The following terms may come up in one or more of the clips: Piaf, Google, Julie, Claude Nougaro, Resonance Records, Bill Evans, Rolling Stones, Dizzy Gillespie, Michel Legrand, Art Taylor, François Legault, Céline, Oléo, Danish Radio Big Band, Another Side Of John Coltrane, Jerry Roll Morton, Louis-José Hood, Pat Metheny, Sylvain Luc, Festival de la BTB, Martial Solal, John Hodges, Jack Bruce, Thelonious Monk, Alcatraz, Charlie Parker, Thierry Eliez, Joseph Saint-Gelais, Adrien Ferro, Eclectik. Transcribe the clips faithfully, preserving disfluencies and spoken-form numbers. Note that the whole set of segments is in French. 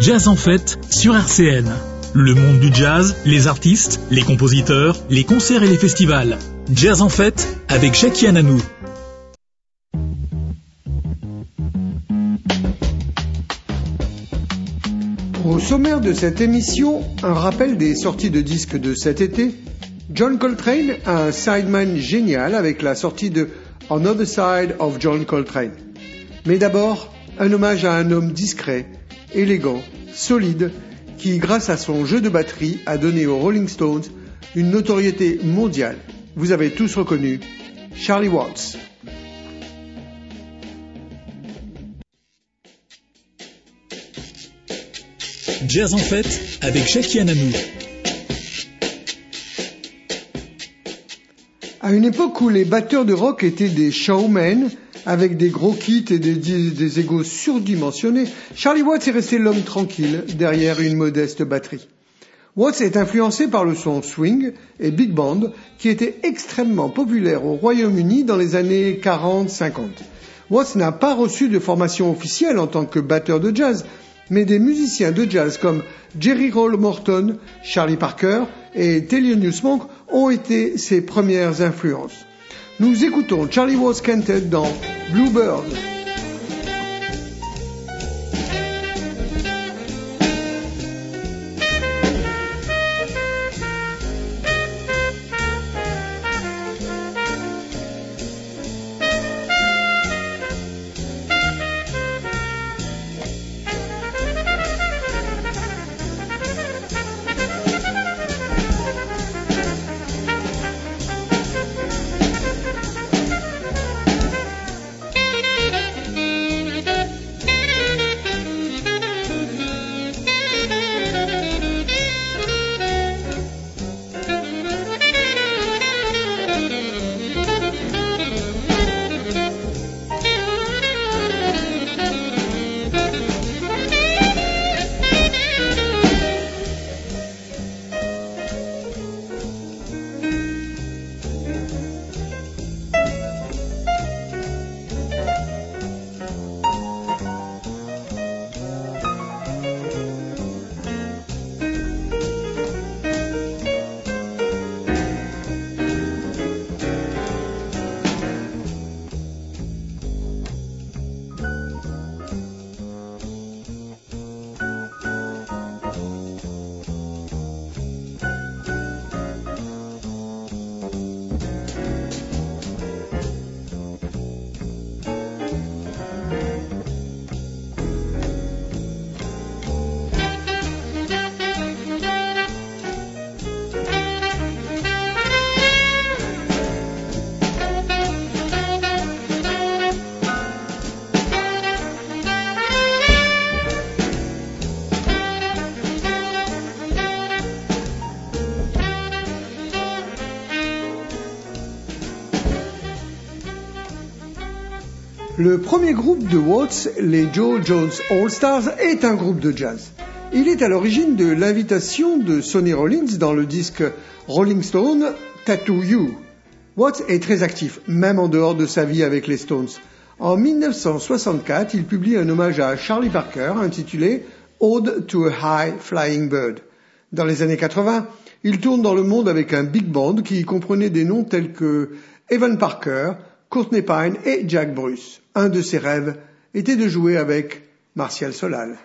Jazz en fête sur R C N. Le monde du jazz, les artistes, les compositeurs, les concerts et les festivals. Jazz en fête avec Jackie Ananou. Au sommaire de cette émission, un rappel des sorties de disques de cet été. John Coltrane, un sideman génial avec la sortie de Another Side of John Coltrane. Mais d'abord, un hommage à un homme discret, élégant, solide, qui, grâce à son jeu de batterie, a donné aux Rolling Stones une notoriété mondiale. Vous avez tous reconnu Charlie Watts. Jazz en fête avec Jackie Ananou. À une époque où les batteurs de rock étaient des showmen, avec des gros kits et des, des, des égos surdimensionnés, Charlie Watts est resté l'homme tranquille derrière une modeste batterie. Watts est influencé par le son swing et big band qui était extrêmement populaire au Royaume-Uni dans les années quarante cinquante. Watts n'a pas reçu de formation officielle en tant que batteur de jazz, mais des musiciens de jazz comme Jerry Roll Morton, Charlie Parker et Thelonious Monk ont été ses premières influences. Nous écoutons Charlie Watts Cantet dans Bluebird. Le premier groupe de Watts, les Joe Jones All-Stars, est un groupe de jazz. Il est à l'origine de l'invitation de Sonny Rollins dans le disque Rolling Stone, Tattoo You. Watts est très actif, même en dehors de sa vie avec les Stones. En dix-neuf cent soixante-quatre, il publie un hommage à Charlie Parker intitulé Ode to a High Flying Bird. Dans les années quatre-vingts, il tourne dans le monde avec un big band qui comprenait des noms tels que Evan Parker, Courtney Pine et Jack Bruce. Un de ses rêves était de jouer avec Martial Solal.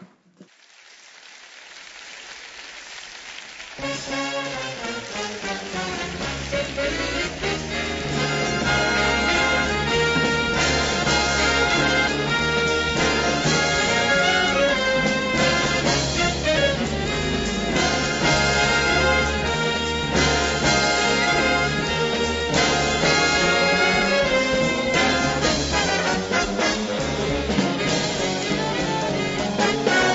Bye.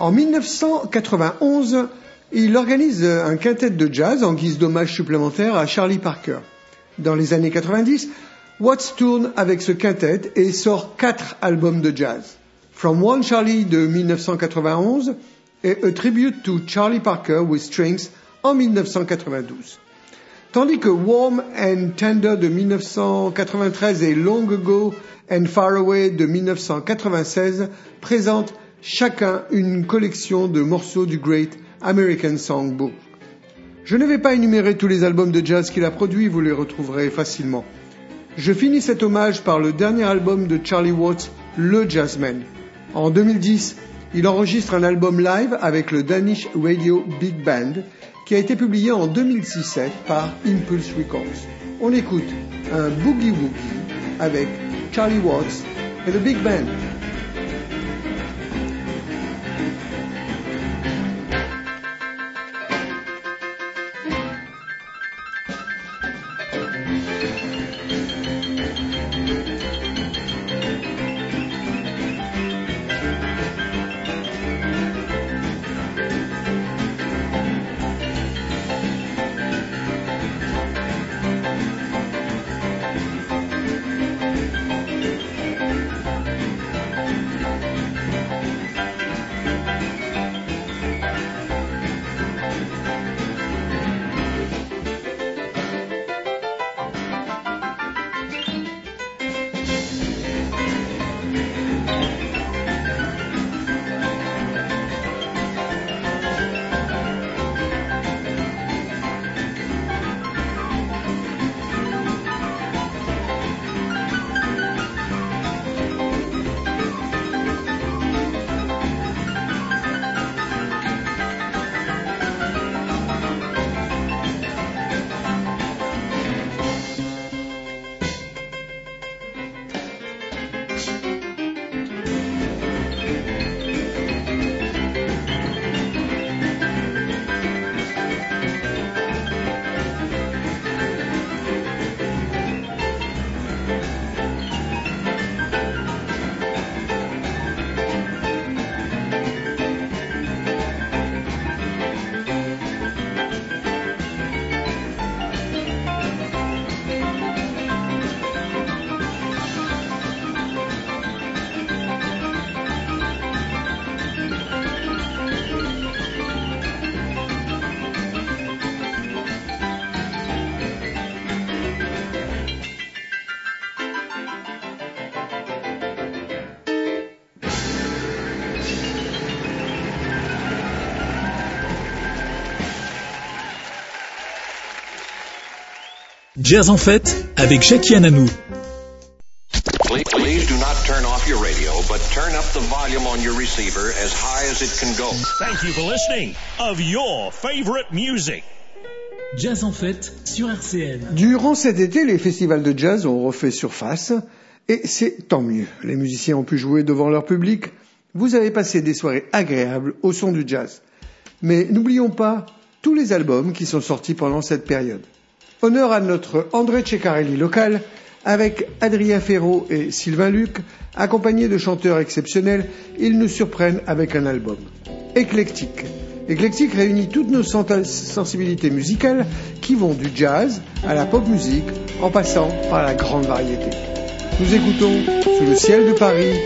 En mille neuf cent quatre-vingt-onze, il organise un quintet de jazz en guise d'hommage supplémentaire à Charlie Parker. Dans les années quatre-vingt-dix, Watts tourne avec ce quintet et sort quatre albums de jazz. From One Charlie de mille neuf cent quatre-vingt-onze et A Tribute to Charlie Parker with Strings en mille neuf cent quatre-vingt-douze. Tandis que Warm and Tender de mille neuf cent quatre-vingt-treize et Long Ago and Far Away de mille neuf cent quatre-vingt-seize présentent chacun une collection de morceaux du Great American Songbook. Je ne vais pas énumérer tous les albums de jazz qu'il a produits, vous les retrouverez facilement. Je finis cet hommage par le dernier album de Charlie Watts, Le Jazzman. En deux mille dix, il enregistre un album live avec le Danish Radio Big Band qui a été publié en deux mille dix-sept par Impulse Records. On écoute un Boogie Woogie avec Charlie Watts et le Big Band. Jazz en fête avec Jackie Ananou. Please, please do not turn off your radio, but turn up the volume on your receiver as high as it can go. Thank you for listening of your favorite music. Jazz en fête sur R C N. Durant cet été, les festivals de jazz ont refait surface et c'est tant mieux. Les musiciens ont pu jouer devant leur public. Vous avez passé des soirées agréables au son du jazz. Mais n'oublions pas tous les albums qui sont sortis pendant cette période. Honneur à notre André Ceccarelli local, avec Adrien Ferro et Sylvain Luc, accompagnés de chanteurs exceptionnels, ils nous surprennent avec un album. Éclectique. Éclectique réunit toutes nos sensibilités musicales qui vont du jazz à la pop musique en passant par la grande variété. Nous écoutons Sous le ciel de Paris,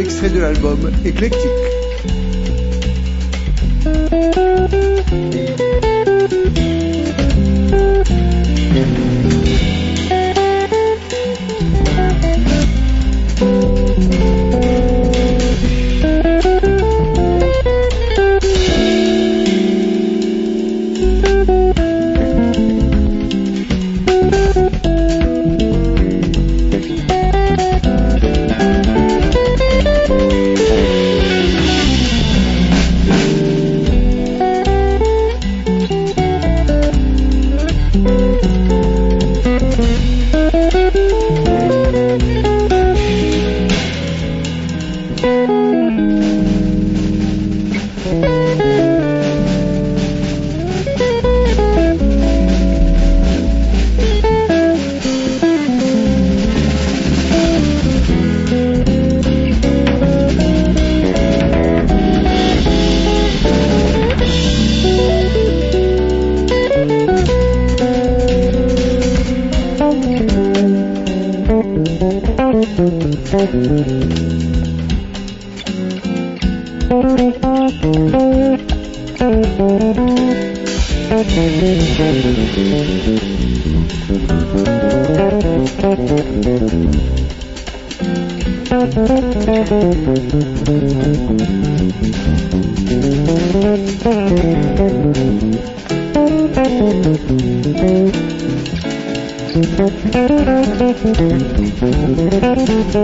extrait de l'album Éclectique. Thank you.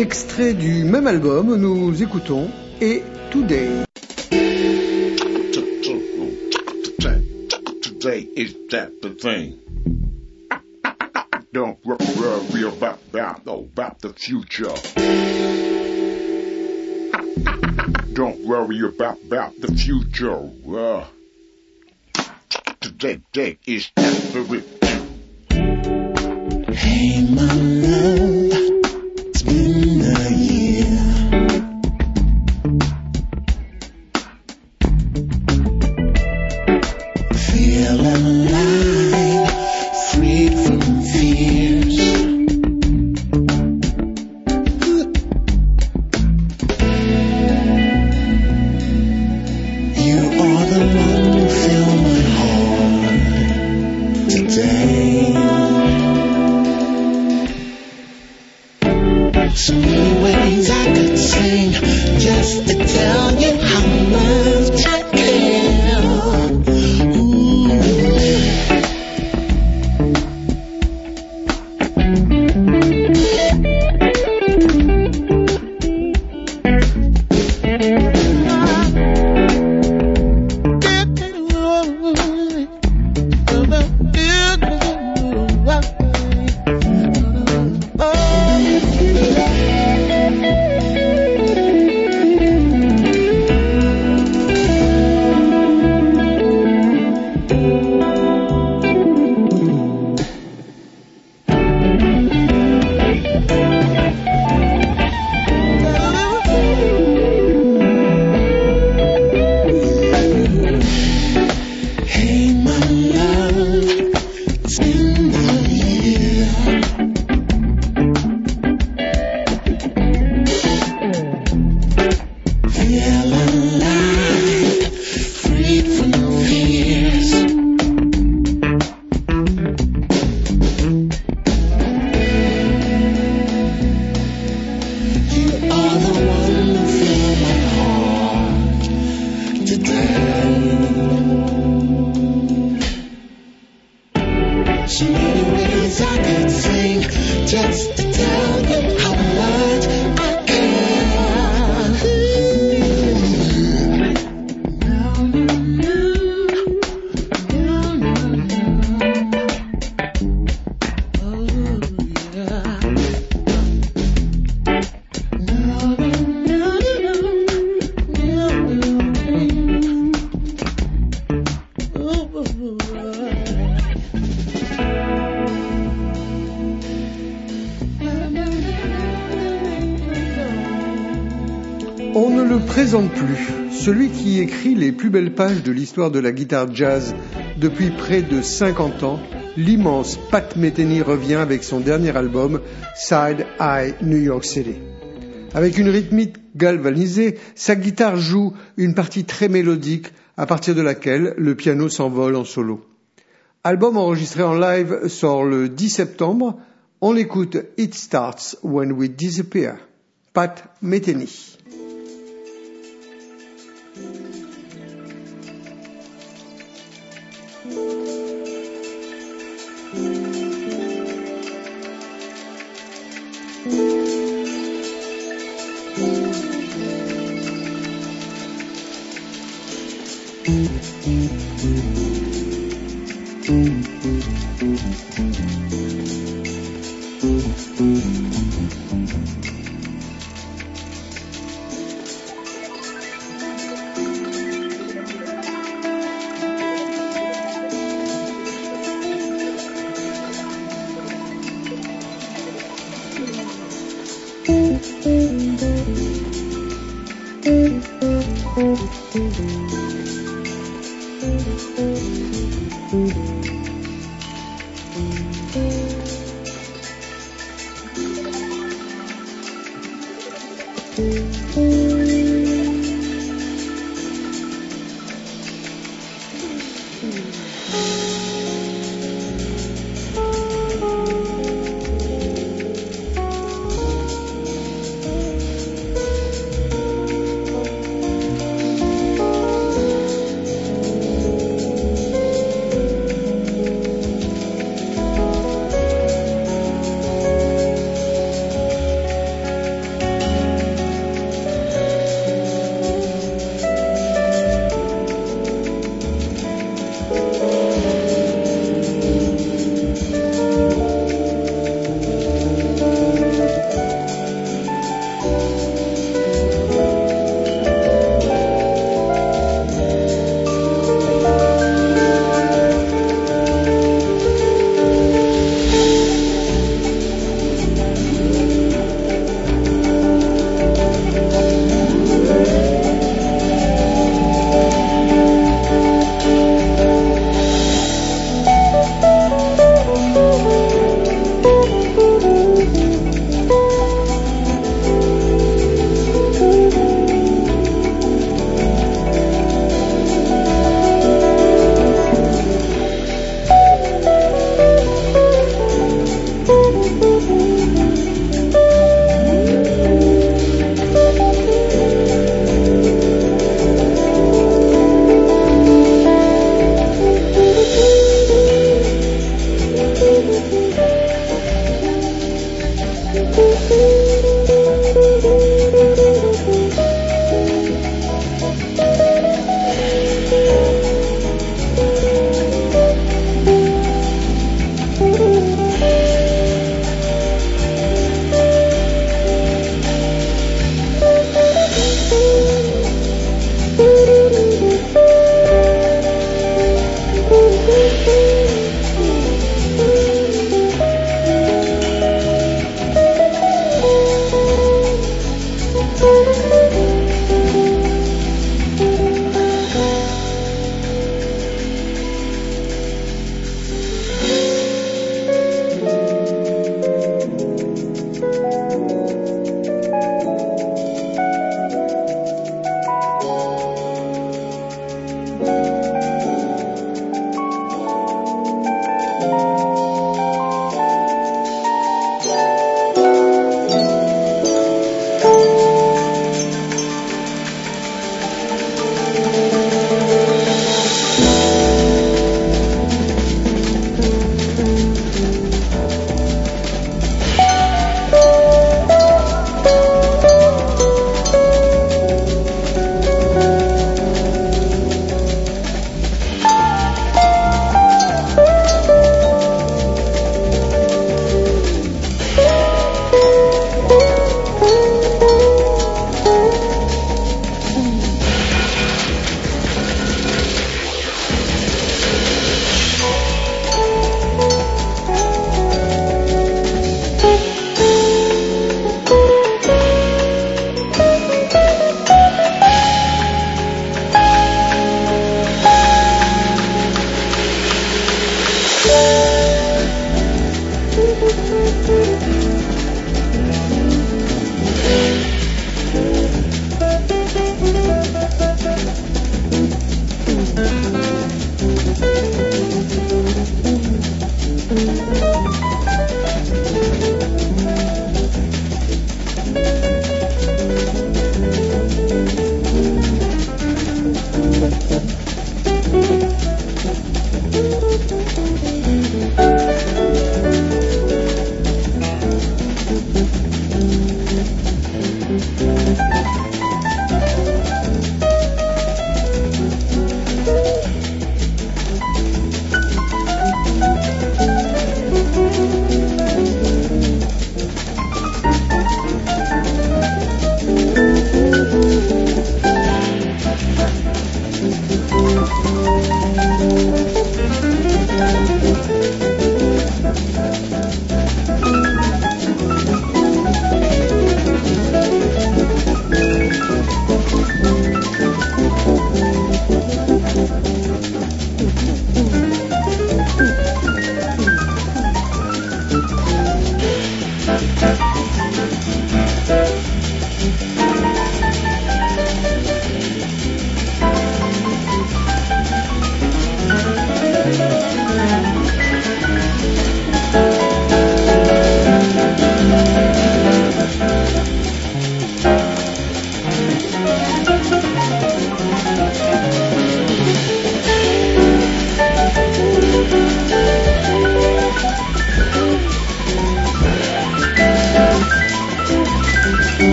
Extrait du même album, nous écoutons Et Today. Today is that the thing. Don't worry about that, about the future. Don't worry about, about the future. Uh, today, today is everything. Hey, my love. Thank you. Présente plus, celui qui écrit les plus belles pages de l'histoire de la guitare jazz depuis près de cinquante ans, l'immense Pat Metheny revient avec son dernier album Side Eye New York City. Avec une rythmique galvanisée, sa guitare joue une partie très mélodique à partir de laquelle le piano s'envole en solo. Album enregistré en live sort le dix septembre, on l'écoute It Starts When We Disappear, Pat Metheny.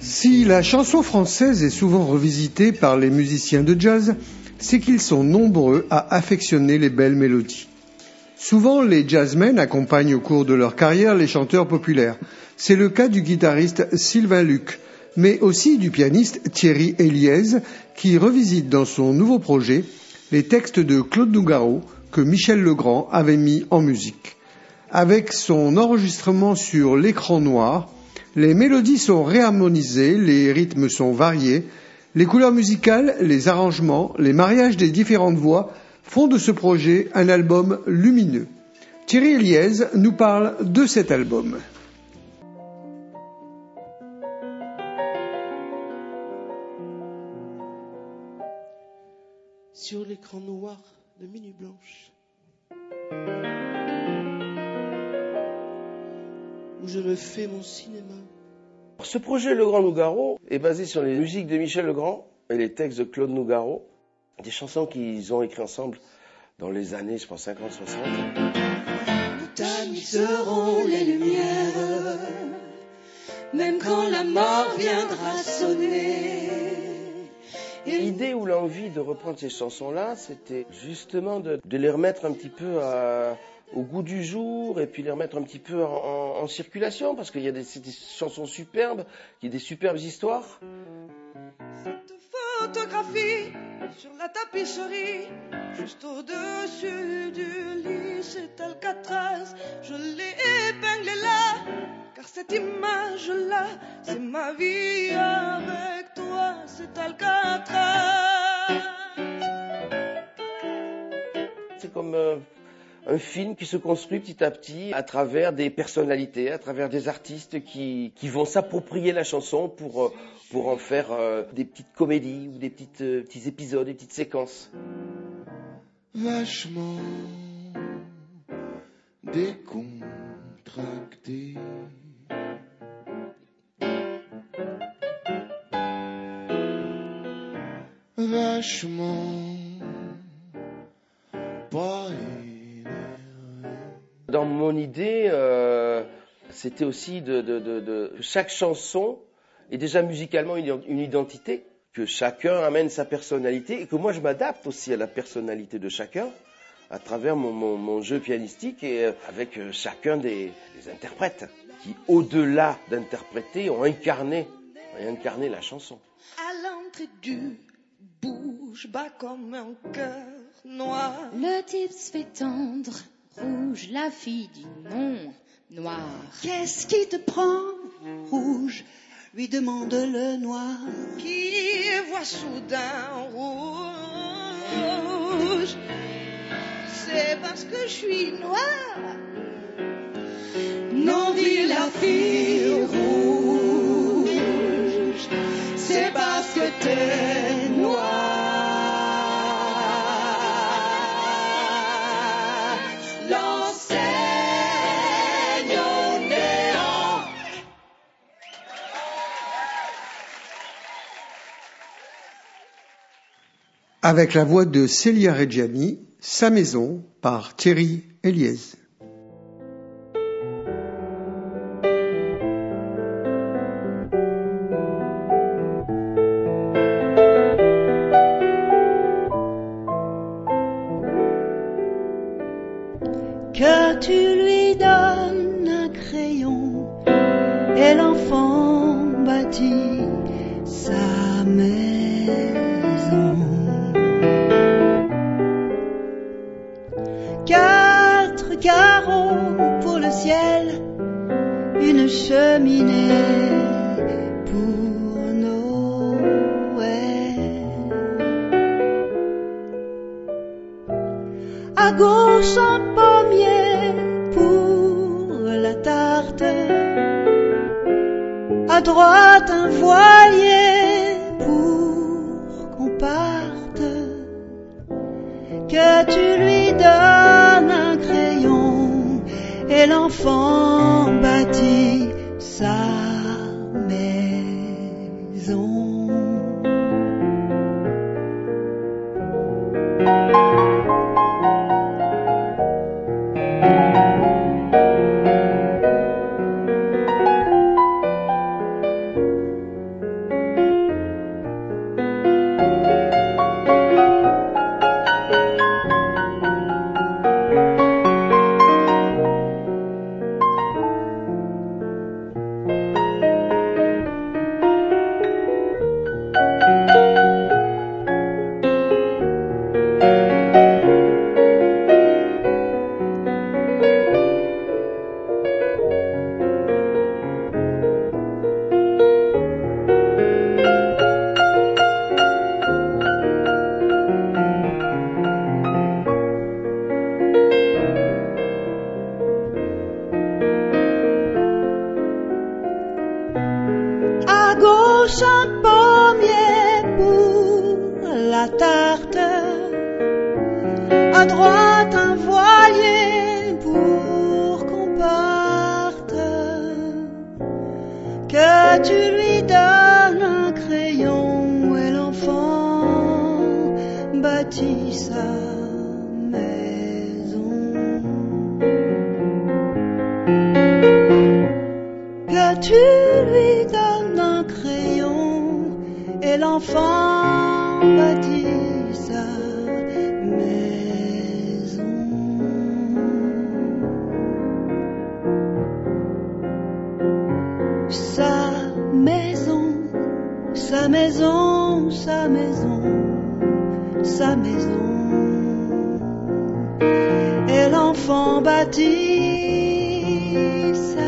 Si la chanson française est souvent revisitée par les musiciens de jazz, c'est qu'ils sont nombreux à affectionner les belles mélodies. Souvent, les jazzmen accompagnent au cours de leur carrière les chanteurs populaires. C'est le cas du guitariste Sylvain Luc, mais aussi du pianiste Thierry Eliez, qui revisite dans son nouveau projet les textes de Claude Nougaro que Michel Legrand avait mis en musique. Avec son enregistrement sur l'écran noir, les mélodies sont réharmonisées, les rythmes sont variés, les couleurs musicales, les arrangements, les mariages des différentes voix font de ce projet un album lumineux. Thierry Eliez nous parle de cet album. Sur l'écran noir de Minuit Blanche, où je me fais mon cinéma. Ce projet Legrand Nougaro est basé sur les musiques de Michel Legrand et les textes de Claude Nougaro, des chansons qu'ils ont écrites ensemble dans les années, je pense, cinquante soixante. T'imiteront les lumières, même quand la mort viendra sonner. Et l'idée ou l'envie de reprendre ces chansons-là, c'était justement de, de les remettre un petit peu à... au goût du jour, et puis les remettre un petit peu en, en, en circulation, parce qu'il y a des, des chansons superbes, il y a des superbes histoires. Cette photographie sur la tapisserie, juste au-dessus du lit, c'est Alcatraz, je l'ai épinglée là, car cette image-là, c'est ma vie avec toi, c'est Alcatraz. C'est comme... Euh, un film qui se construit petit à petit à travers des personnalités, à travers des artistes qui, qui vont s'approprier la chanson pour, pour en faire euh, des petites comédies ou des petites, euh, petits épisodes, des petites séquences. Vachement décontracté. Vachement pas. Dans mon idée, euh, c'était aussi de, de, de, de... Chaque chanson est déjà musicalement une, une identité, que chacun amène sa personnalité et que moi je m'adapte aussi à la personnalité de chacun à travers mon, mon, mon jeu pianistique et avec chacun des, des interprètes qui, au-delà d'interpréter, ont incarné, ont incarné la chanson. À l'entrée du bouge bat comme un cœur noir. Le type se fait tendre. Rouge, la fille dit non, noir. Qu'est-ce qui te prend, rouge, lui demande le noir. Qui voit soudain rouge, c'est parce que je suis noir. Non, dit la fille rouge, c'est parce que t'es noir. Avec la voix de Celia Reggiani, Sa maison, par Thierry Eliez. Que tu lui donnes un crayon et l'enfant bâtit sa maison. Quatre carreaux pour le ciel, une cheminée pour Noël. À gauche un pommier pour la tarte, à droite un voilier pour qu'on parte. Que tu lui donnes un crayon et l'enfant bâtit sa maison. prochain pommier pour la tarte, à droite un voilier pour qu'on parte, que tu lui donnes un crayon et l'enfant bâtit sa tu lui donnes un crayon et l'enfant bâtit sa maison. Sa maison, sa maison, sa maison, sa maison. Et l'enfant bâtit sa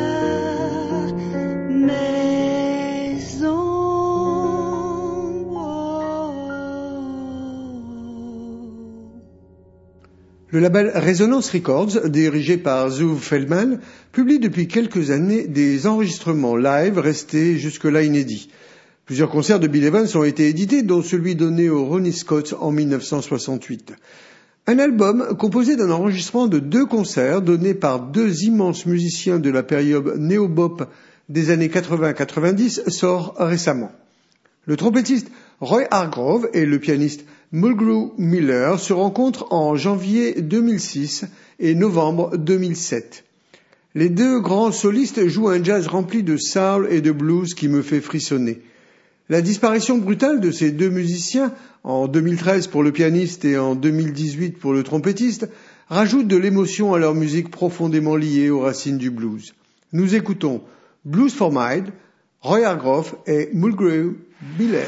Le label Resonance Records, dirigé par Zev Feldman, publie depuis quelques années des enregistrements live restés jusque-là inédits. Plusieurs concerts de Bill Evans ont été édités, dont celui donné au Ronnie Scott en dix-neuf cent soixante-huit. Un album composé d'un enregistrement de deux concerts donnés par deux immenses musiciens de la période néo-bop des années quatre-vingts quatre-vingt-dix sort récemment. Le trompettiste Roy Hargrove et le pianiste Mulgrew Miller se rencontrent en janvier deux mille six et novembre deux mille sept. Les deux grands solistes jouent un jazz rempli de soul et de blues qui me fait frissonner. La disparition brutale de ces deux musiciens, en deux mille treize pour le pianiste et en deux mille dix-huit pour le trompettiste, rajoute de l'émotion à leur musique profondément liée aux racines du blues. Nous écoutons Blues for Mine, Roy Hargrove et Mulgrew Miller.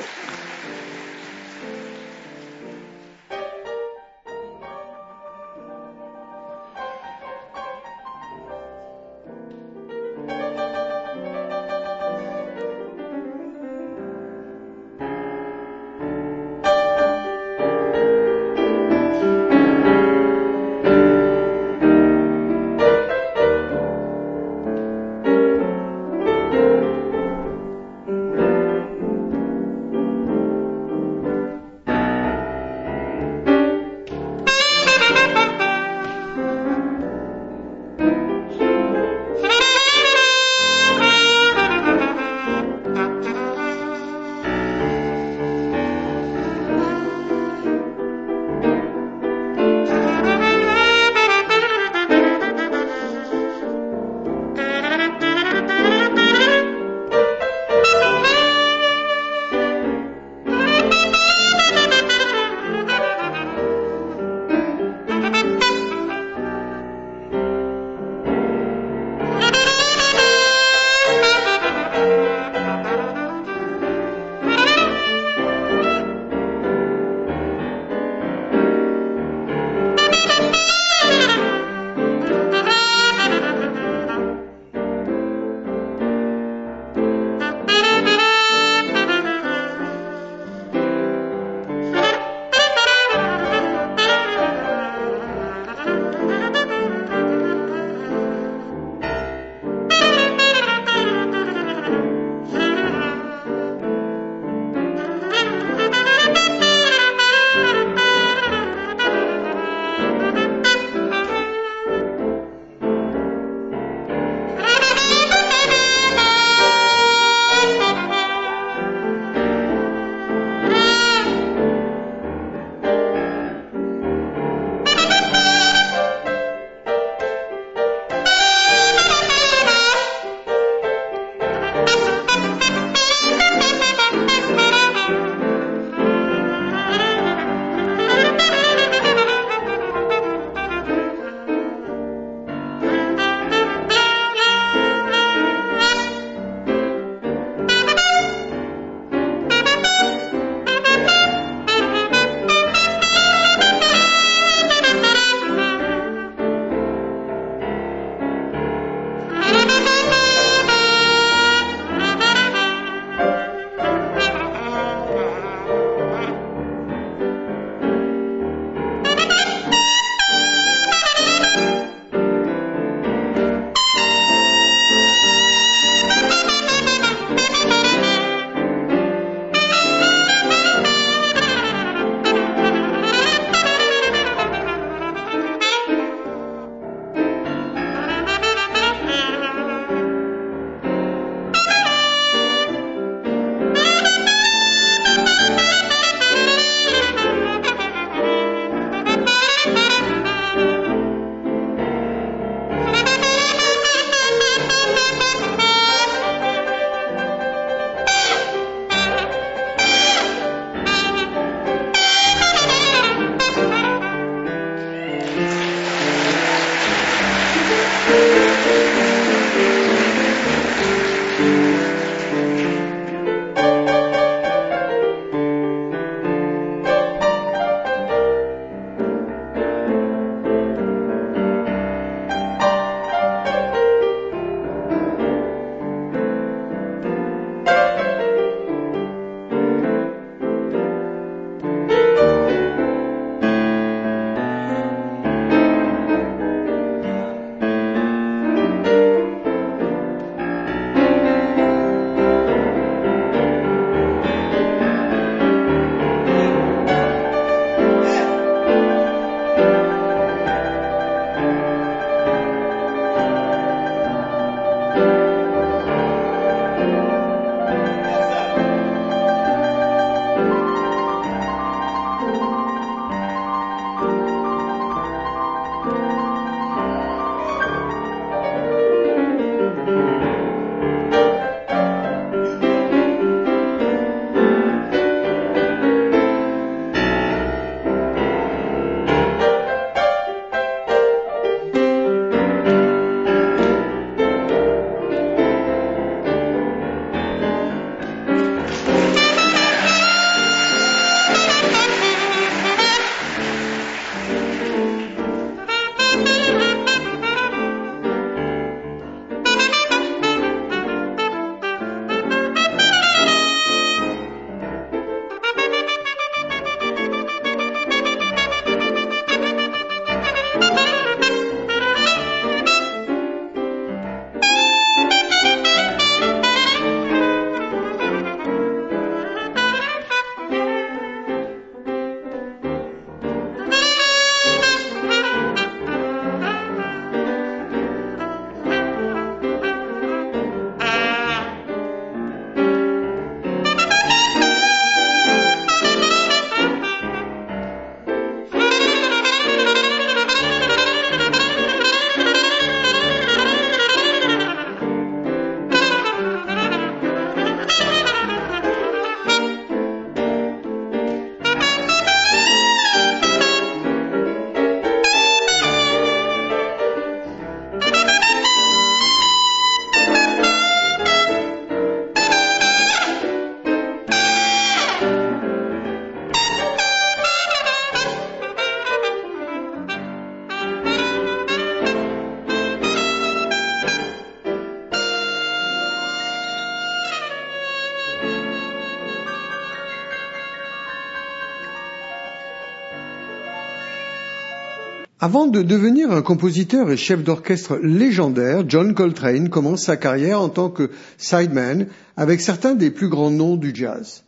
Avant de devenir un compositeur et chef d'orchestre légendaire, John Coltrane commence sa carrière en tant que sideman avec certains des plus grands noms du jazz.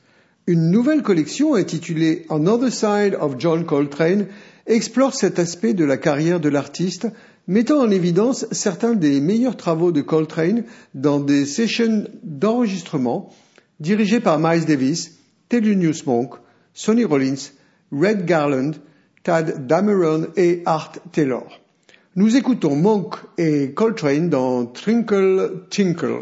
Une nouvelle collection intitulée Another Side of John Coltrane explore cet aspect de la carrière de l'artiste, mettant en évidence certains des meilleurs travaux de Coltrane dans des sessions d'enregistrement dirigées par Miles Davis, Thelonious Monk, Sonny Rollins, Red Garland, Tad Dameron et Art Taylor. Nous écoutons Monk et Coltrane dans Trinkle Tinkle.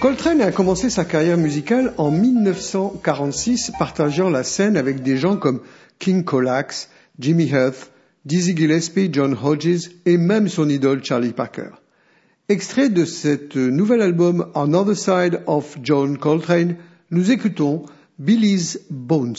Coltrane a commencé sa carrière musicale en dix-neuf cent quarante-six, partageant la scène avec des gens comme King Colax, Jimmy Heath, Dizzy Gillespie, John Hodges et même son idole Charlie Parker. Extrait de cet nouvel album Another Side of John Coltrane, nous écoutons Billy's Bones.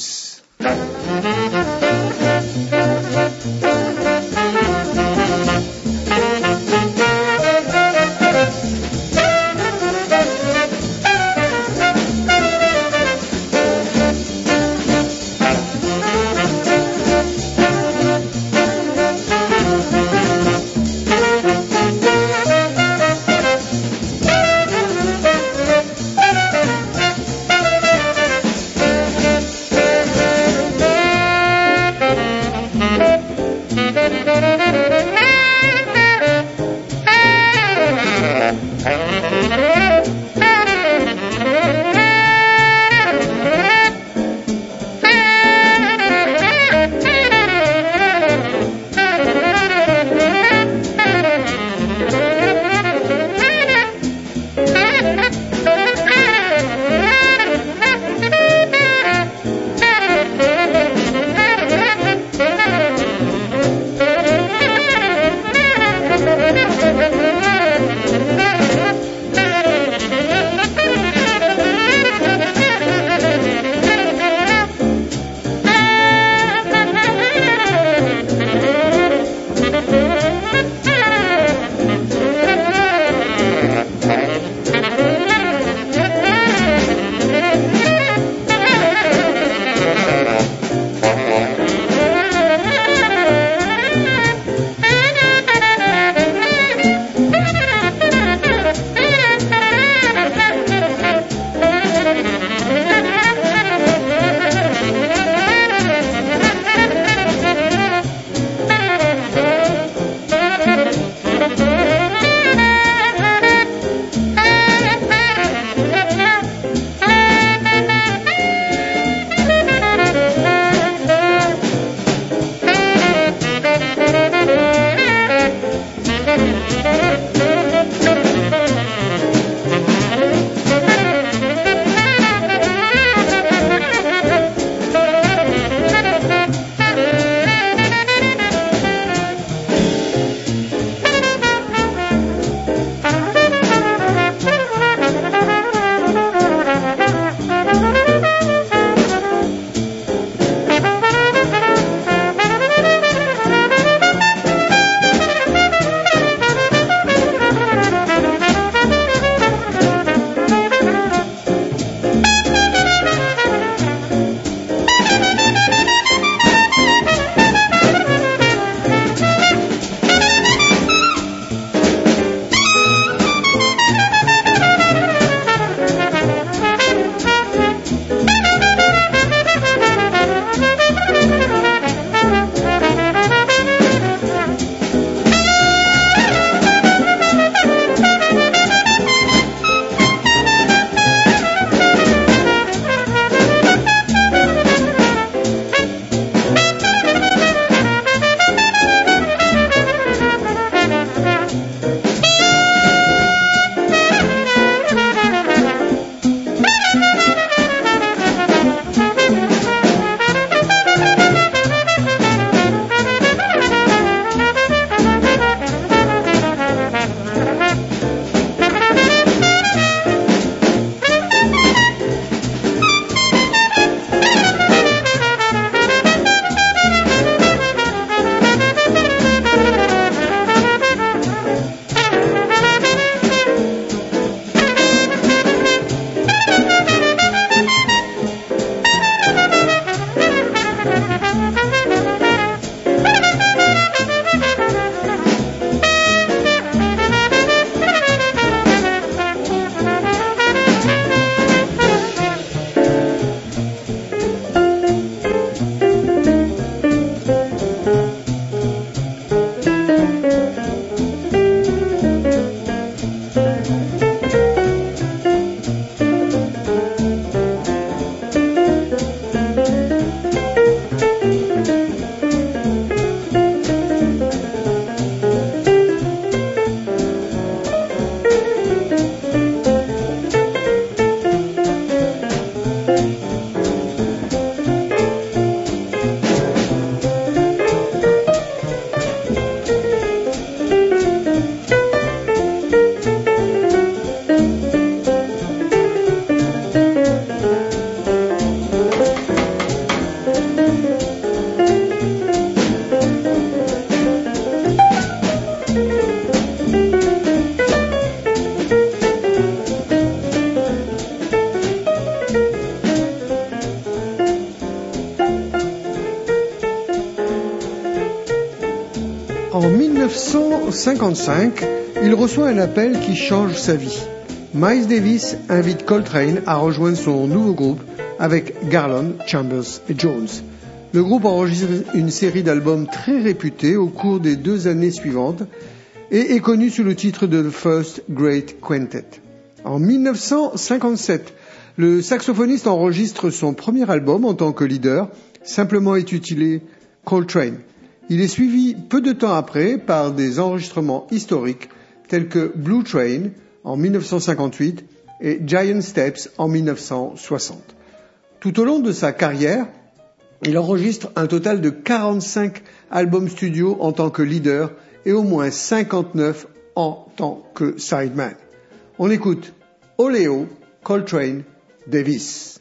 cinquante-cinq, il reçoit un appel qui change sa vie. Miles Davis invite Coltrane à rejoindre son nouveau groupe avec Garland, Chambers et Jones. Le groupe enregistre une série d'albums très réputés au cours des deux années suivantes et est connu sous le titre de The First Great Quintet. En dix-neuf cent cinquante-sept, le saxophoniste enregistre son premier album en tant que leader, simplement intitulé Coltrane. Il est suivi peu de temps après par des enregistrements historiques tels que Blue Train en dix-neuf cent cinquante-huit et Giant Steps en dix-neuf cent soixante. Tout au long de sa carrière, il enregistre un total de quarante-cinq albums studio en tant que leader et au moins cinquante-neuf en tant que sideman. On écoute Oléo, Coltrane, Davis.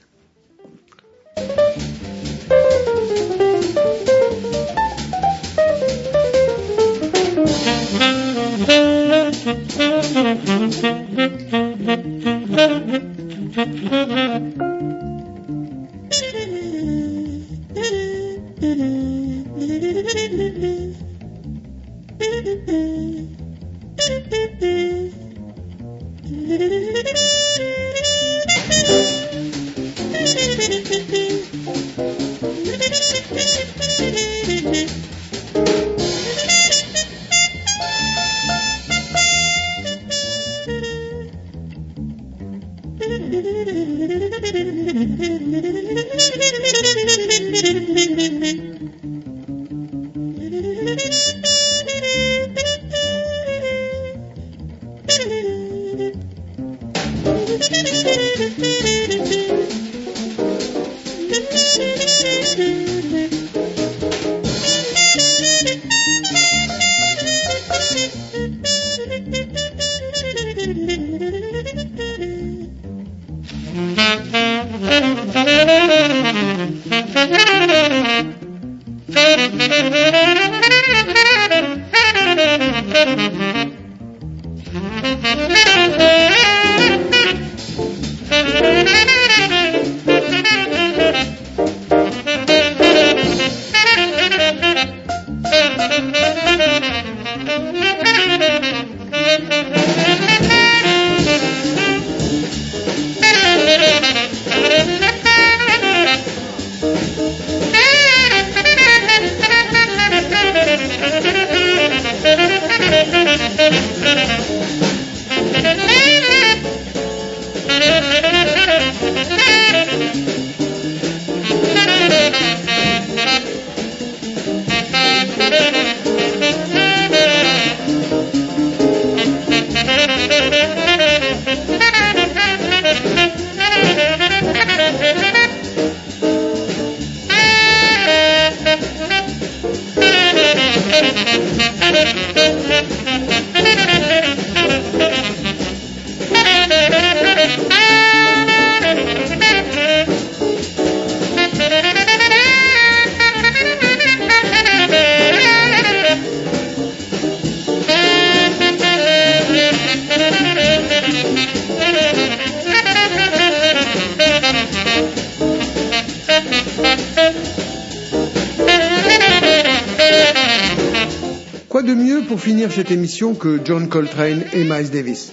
Quoi de mieux pour finir cette émission que John Coltrane et Miles Davis?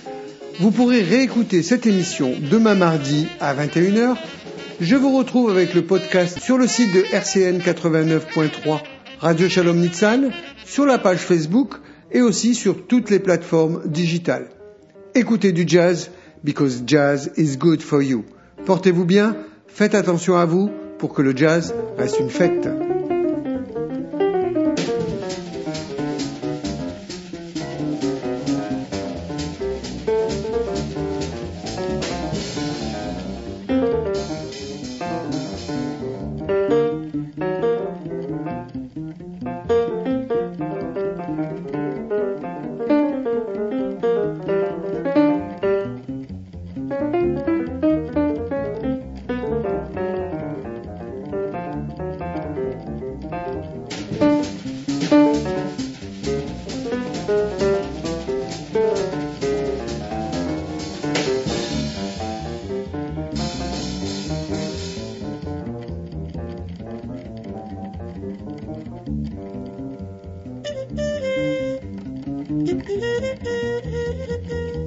Vous pourrez réécouter cette émission demain mardi à vingt et une heures. Je vous retrouve avec le podcast sur le site de R C N quatre-vingt-neuf point trois Radio Shalom Nitsan, sur la page Facebook et aussi sur toutes les plateformes digitales. Écoutez du jazz, because jazz is good for you. Portez-vous bien, faites attention à vous pour que le jazz reste une fête. Thank you.